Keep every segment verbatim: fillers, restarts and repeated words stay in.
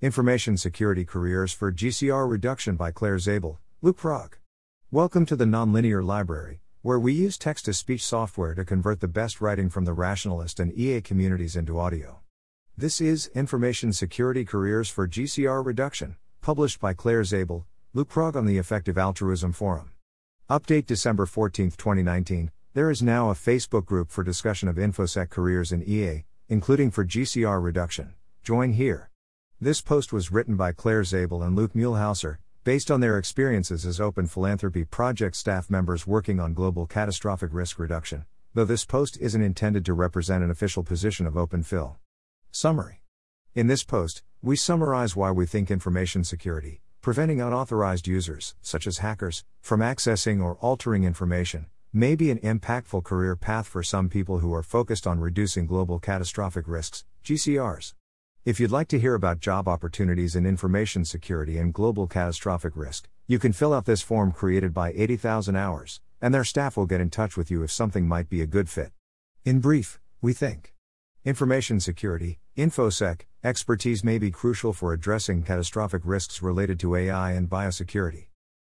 Information Security Careers for G C R Reduction by Claire Zabel, Luke Prague. Welcome to the Nonlinear Library, where we use text-to-speech software to convert the best writing from the rationalist and E A communities into audio. This is Information Security Careers for G C R Reduction, published by Claire Zabel, Luke Prague on the Effective Altruism Forum. Update December fourteenth, twenty nineteen, there is now a Facebook group for discussion of InfoSec careers in E A, including for G C R reduction. Join here. This post was written by Claire Zabel and Luke Muehlhauser, based on their experiences as Open Philanthropy Project staff members working on global catastrophic risk reduction, though this post isn't intended to represent an official position of Open Phil. Summary. In this post, we summarize why we think information security, preventing unauthorized users, such as hackers, from accessing or altering information, may be an impactful career path for some people who are focused on reducing global catastrophic risks, G C Rs. If you'd like to hear about job opportunities in information security and global catastrophic risk, you can fill out this form created by eighty thousand hours, and their staff will get in touch with you if something might be a good fit. In brief, we think information security, InfoSec, expertise may be crucial for addressing catastrophic risks related to A I and biosecurity.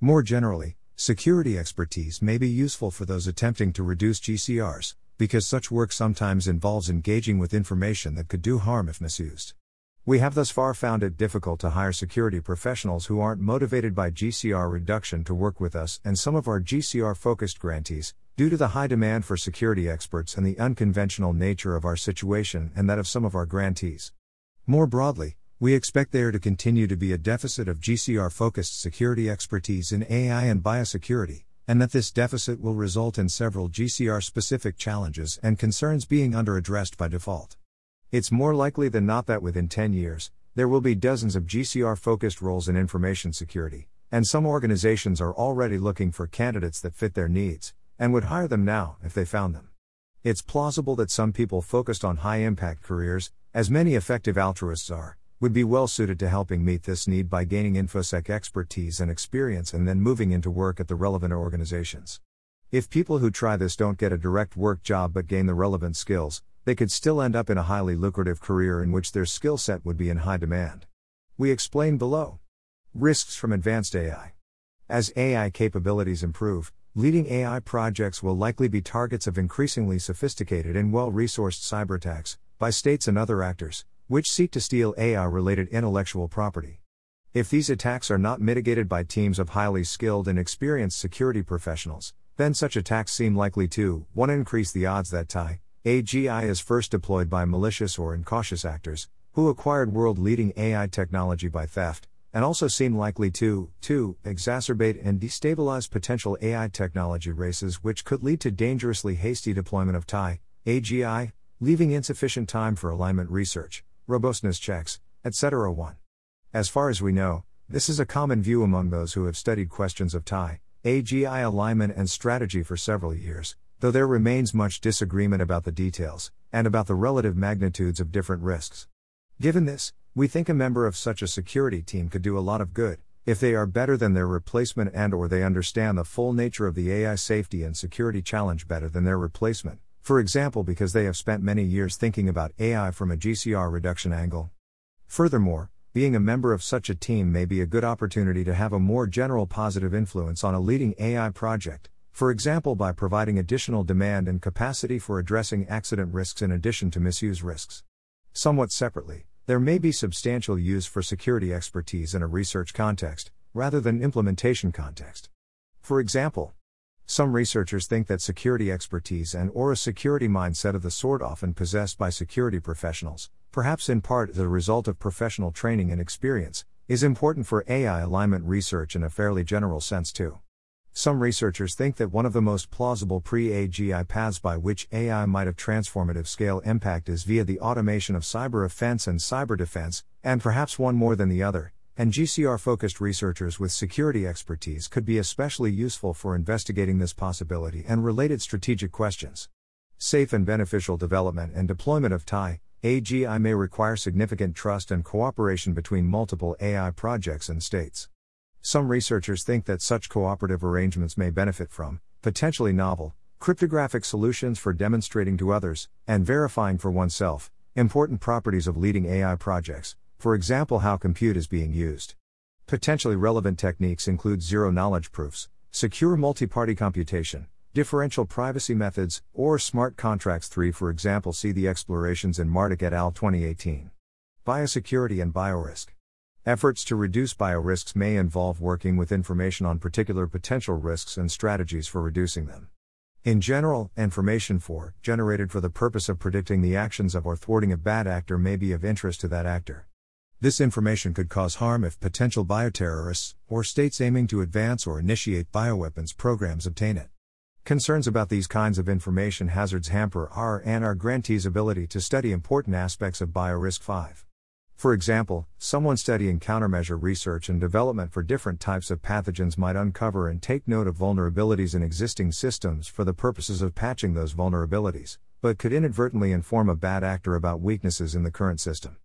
More generally, security expertise may be useful for those attempting to reduce G C Rs, because such work sometimes involves engaging with information that could do harm if misused. We have thus far found it difficult to hire security professionals who aren't motivated by G C R reduction to work with us and some of our G C R-focused grantees, due to the high demand for security experts and the unconventional nature of our situation and that of some of our grantees. More broadly, we expect there to continue to be a deficit of G C R-focused security expertise in A I and biosecurity, and that this deficit will result in several G C R-specific challenges and concerns being under-addressed by default. It's more likely than not that within ten years, there will be dozens of G C R-focused roles in information security, and some organizations are already looking for candidates that fit their needs, and would hire them now if they found them. It's plausible that some people focused on high-impact careers, as many effective altruists are, would be well-suited to helping meet this need by gaining InfoSec expertise and experience and then moving into work at the relevant organizations. If people who try this don't get a direct work job but gain the relevant skills, they could still end up in a highly lucrative career in which their skill set would be in high demand. We explain below. Risks from advanced A I. As A I capabilities improve, leading A I projects will likely be targets of increasingly sophisticated and well-resourced cyberattacks by states and other actors, which seek to steal A I-related intellectual property. If these attacks are not mitigated by teams of highly skilled and experienced security professionals, then such attacks seem likely to, one, increase the odds that T A I, A G I is first deployed by malicious or incautious actors, who acquired world-leading A I technology by theft, and also seem likely to, two, exacerbate and destabilize potential A I technology races which could lead to dangerously hasty deployment of T A I, A G I, leaving insufficient time for alignment research, robustness checks, et cetera. one. As far as we know, this is a common view among those who have studied questions of T A I, A G I alignment and strategy for several years, though there remains much disagreement about the details, and about the relative magnitudes of different risks. Given this, we think a member of such a security team could do a lot of good, if they are better than their replacement and or they understand the full nature of the A I safety and security challenge better than their replacement, for example because they have spent many years thinking about A I from a G C R reduction angle. Furthermore, being a member of such a team may be a good opportunity to have a more general positive influence on a leading A I project, for example by providing additional demand and capacity for addressing accident risks in addition to misuse risks. Somewhat separately, there may be substantial use for security expertise in a research context, rather than implementation context. For example, some researchers think that security expertise and or a security mindset of the sort often possessed by security professionals, perhaps in part as a result of professional training and experience, is important for A I alignment research in a fairly general sense too. Some researchers think that one of the most plausible pre-A G I paths by which A I might have transformative scale impact is via the automation of cyber offense and cyber defense, and perhaps one more than the other, and G C R-focused researchers with security expertise could be especially useful for investigating this possibility and related strategic questions. Safe and beneficial development and deployment of T A I, A G I may require significant trust and cooperation between multiple A I projects and states. Some researchers think that such cooperative arrangements may benefit from, potentially novel, cryptographic solutions for demonstrating to others, and verifying for oneself, important properties of leading A I projects, for example how compute is being used. Potentially relevant techniques include zero-knowledge proofs, secure multi-party computation, differential privacy methods, or smart contracts. three For example, see the explorations in Marduk et al. twenty eighteen. Biosecurity and biorisk. Efforts to reduce biorisks may involve working with information on particular potential risks and strategies for reducing them. In general, information for, generated for the purpose of predicting the actions of or thwarting a bad actor may be of interest to that actor. This information could cause harm if potential bioterrorists, or states aiming to advance or initiate bioweapons programs obtain it. Concerns about these kinds of information hazards hamper our and our grantees' ability to study important aspects of biorisk. five. For example, someone studying countermeasure research and development for different types of pathogens might uncover and take note of vulnerabilities in existing systems for the purposes of patching those vulnerabilities, but could inadvertently inform a bad actor about weaknesses in the current system.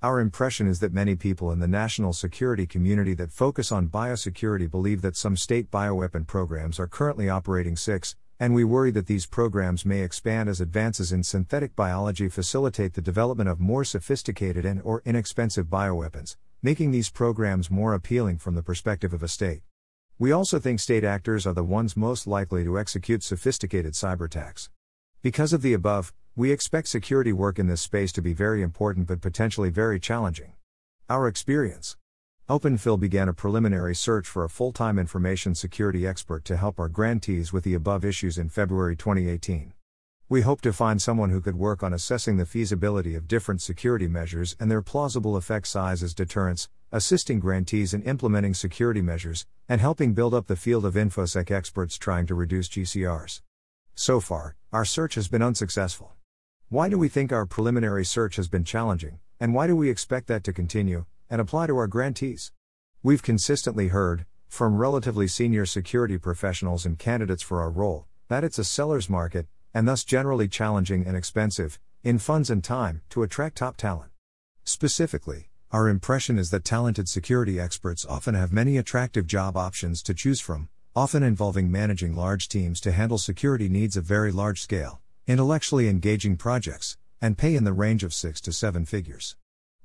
Our impression is that many people in the national security community that focus on biosecurity believe that some state bioweapon programs are currently operating. six. And we worry that these programs may expand as advances in synthetic biology facilitate the development of more sophisticated and or inexpensive bioweapons, making these programs more appealing from the perspective of a state. We also think state actors are the ones most likely to execute sophisticated cyberattacks. Because of the above, we expect security work in this space to be very important but potentially very challenging. Our experience. OpenPhil began a preliminary search for a full-time information security expert to help our grantees with the above issues in February twenty eighteen. We hope to find someone who could work on assessing the feasibility of different security measures and their plausible effect size as deterrence, assisting grantees in implementing security measures, and helping build up the field of InfoSec experts trying to reduce G C Rs. So far, our search has been unsuccessful. Why do we think our preliminary search has been challenging, and why do we expect that to continue and apply to our grantees? We've consistently heard, from relatively senior security professionals and candidates for our role, that it's a seller's market, and thus generally challenging and expensive, in funds and time, to attract top talent. Specifically, our impression is that talented security experts often have many attractive job options to choose from, often involving managing large teams to handle security needs of very large scale, intellectually engaging projects, and pay in the range of six to seven figures.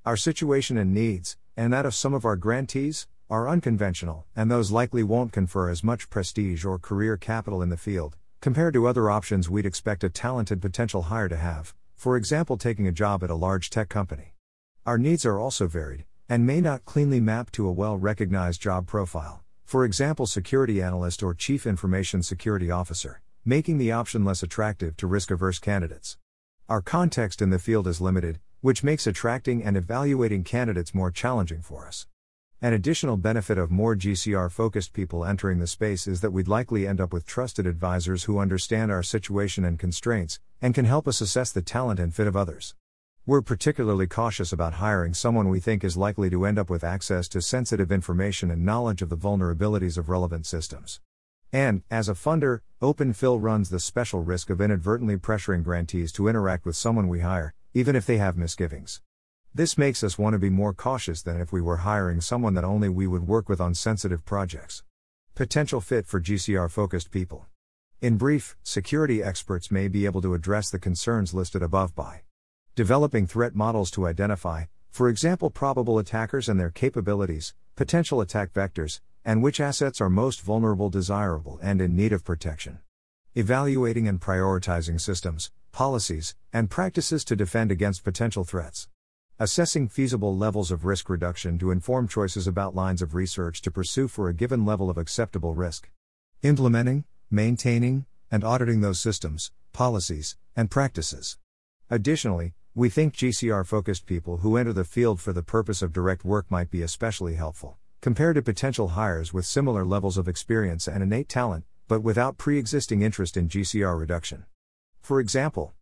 Our situation and needs, and that of some of our grantees, are unconventional, and those likely won't confer as much prestige or career capital in the field, compared to other options we'd expect a talented potential hire to have, for example taking a job at a large tech company. Our needs are also varied, and may not cleanly map to a well-recognized job profile, for example security analyst or chief information security officer, making the option less attractive to risk-averse candidates. Our context in the field is limited, which makes attracting and evaluating candidates more challenging for us. An additional benefit of more G C R-focused people entering the space is that we'd likely end up with trusted advisors who understand our situation and constraints, and can help us assess the talent and fit of others. We're particularly cautious about hiring someone we think is likely to end up with access to sensitive information and knowledge of the vulnerabilities of relevant systems. And, as a funder, OpenPhil runs the special risk of inadvertently pressuring grantees to interact with someone we hire, even if they have misgivings. This makes us want to be more cautious than if we were hiring someone that only we would work with on sensitive projects. Potential fit for G C R-focused people. In brief, security experts may be able to address the concerns listed above by developing threat models to identify, for example, probable attackers and their capabilities, potential attack vectors, and which assets are most vulnerable, desirable, and in need of protection. Evaluating and prioritizing systems, policies, and practices to defend against potential threats. Assessing feasible levels of risk reduction to inform choices about lines of research to pursue for a given level of acceptable risk. Implementing, maintaining, and auditing those systems, policies, and practices. Additionally, we think G C R-focused people who enter the field for the purpose of direct work might be especially helpful, compared to potential hires with similar levels of experience and innate talent, but without pre-existing interest in G C R reduction. For example,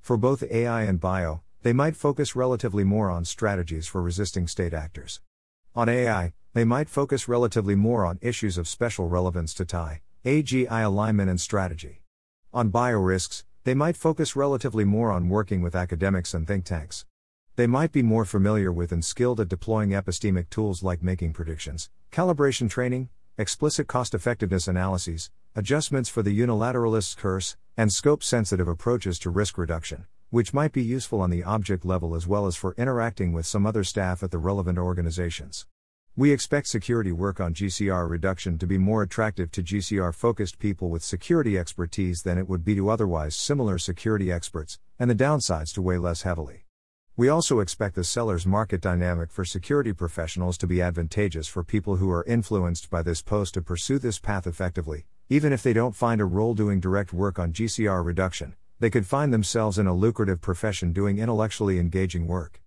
for both A I and bio, they might focus relatively more on strategies for resisting state actors. On A I, they might focus relatively more on issues of special relevance to T A I, A G I alignment and strategy. On biorisks, they might focus relatively more on working with academics and think tanks. They might be more familiar with and skilled at deploying epistemic tools like making predictions, calibration training, explicit cost-effectiveness analyses, adjustments for the unilateralist's curse, and scope-sensitive approaches to risk reduction, which might be useful on the object level as well as for interacting with some other staff at the relevant organizations. We expect security work on G C R reduction to be more attractive to G C R-focused people with security expertise than it would be to otherwise similar security experts, and the downsides to weigh less heavily. We also expect the seller's market dynamic for security professionals to be advantageous for people who are influenced by this post to pursue this path effectively, even if they don't find a role doing direct work on G C R reduction, they could find themselves in a lucrative profession doing intellectually engaging work.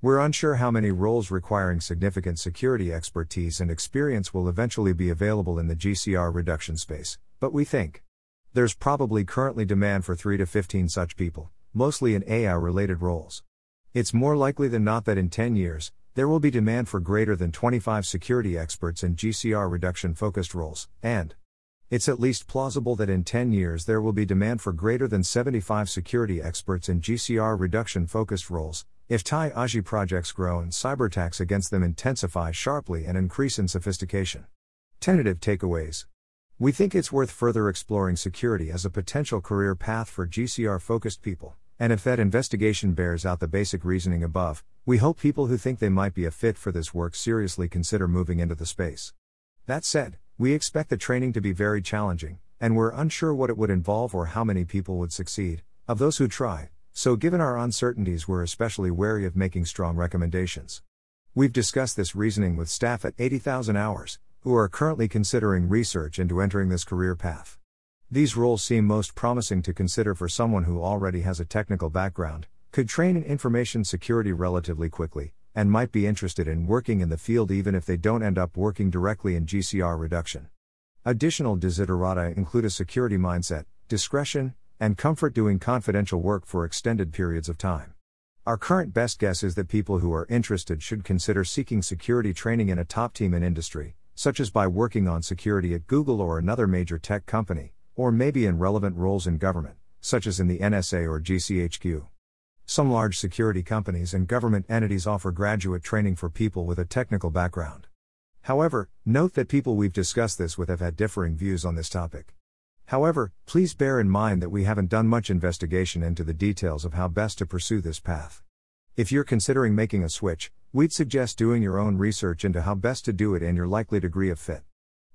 We're unsure how many roles requiring significant security expertise and experience will eventually be available in the G C R reduction space, but we think there's probably currently demand for three to fifteen such people, mostly in A I-related roles. It's more likely than not that in ten years, there will be demand for greater than twenty-five security experts in G C R reduction-focused roles, and it's at least plausible that in ten years there will be demand for greater than seventy-five security experts in G C R reduction-focused roles, if T A I A G I projects grow and cyberattacks against them intensify sharply and increase in sophistication. Tentative takeaways. We think it's worth further exploring security as a potential career path for G C R-focused people, and if that investigation bears out the basic reasoning above, we hope people who think they might be a fit for this work seriously consider moving into the space. That said, we expect the training to be very challenging, and we're unsure what it would involve or how many people would succeed, of those who try. So given our uncertainties, we're especially wary of making strong recommendations. We've discussed this reasoning with staff at eighty thousand hours, who are currently considering research into entering this career path. These roles seem most promising to consider for someone who already has a technical background, could train in information security relatively quickly, and might be interested in working in the field even if they don't end up working directly in G C R reduction. Additional desiderata include a security mindset, discretion, and comfort doing confidential work for extended periods of time. Our current best guess is that people who are interested should consider seeking security training in a top team in industry, such as by working on security at Google or another major tech company, or maybe in relevant roles in government, such as in the N S A or G C H Q. Some large security companies and government entities offer graduate training for people with a technical background. However, note that people we've discussed this with have had differing views on this topic. However, please bear in mind that we haven't done much investigation into the details of how best to pursue this path. If you're considering making a switch, we'd suggest doing your own research into how best to do it and your likely degree of fit.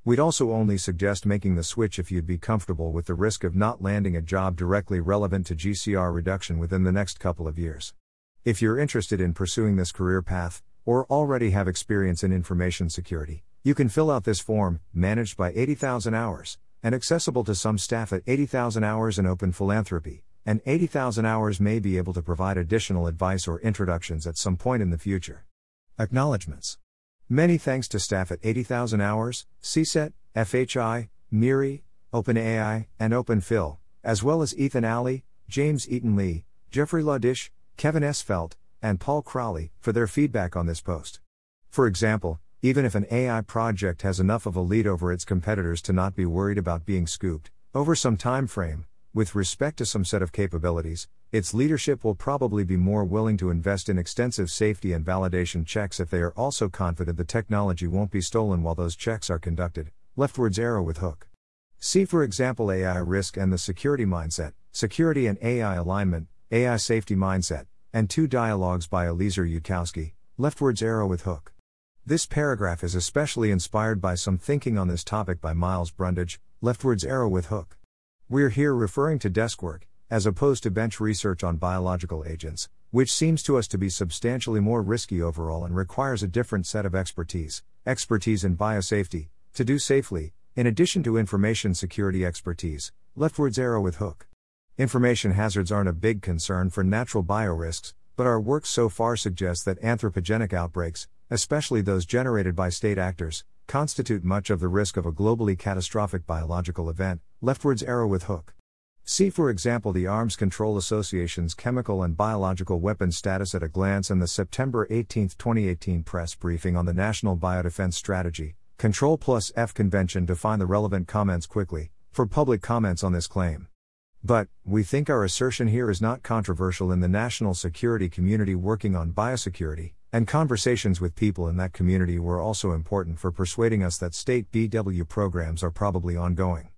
We'd also only suggest making the switch if you'd be comfortable with the risk of not landing a job directly relevant to G C R reduction within the next couple of years. If you're interested in pursuing this career path, or already have experience in information security, you can fill out this form, managed by eighty thousand hours. And accessible to some staff at eighty thousand hours and Open Philanthropy, and eighty thousand hours may be able to provide additional advice or introductions at some point in the future. Acknowledgements. Many thanks to staff at eighty thousand hours, C SET, F H I, MIRI, OpenAI, and OpenPhil, as well as Ethan Alley, James Eaton-Lee, Jeffrey Ladish, Kevin S. Felt, and Paul Crowley, for their feedback on this post. For example, even if an A I project has enough of a lead over its competitors to not be worried about being scooped, over some time frame, with respect to some set of capabilities, its leadership will probably be more willing to invest in extensive safety and validation checks if they are also confident the technology won't be stolen while those checks are conducted. Leftwards arrow with hook. See for example A I risk and the security mindset, security and A I alignment, A I safety mindset, and two dialogues by Eliezer Yudkowsky, leftwards arrow with hook. This paragraph is especially inspired by some thinking on this topic by Miles Brundage, leftwards arrow with hook. We're here referring to desk work, as opposed to bench research on biological agents, which seems to us to be substantially more risky overall and requires a different set of expertise, expertise in biosafety, to do safely, in addition to information security expertise, leftwards arrow with hook. Information hazards aren't a big concern for natural biorisks, but our work so far suggests that anthropogenic outbreaks, especially those generated by state actors, constitute much of the risk of a globally catastrophic biological event, leftwards arrow with hook. See for example the Arms Control Association's chemical and biological weapons status at a glance and the September eighteenth twenty eighteen press briefing on the National Biodefense Strategy, Control plus F Convention to find the relevant comments quickly, for public comments on this claim. But, we think our assertion here is not controversial in the national security community working on biosecurity, and conversations with people in that community were also important for persuading us that state B W programs are probably ongoing.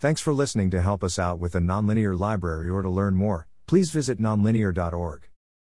Thanks for listening. To help us out with the nonlinear library or to learn more, please visit nonlinear dot org.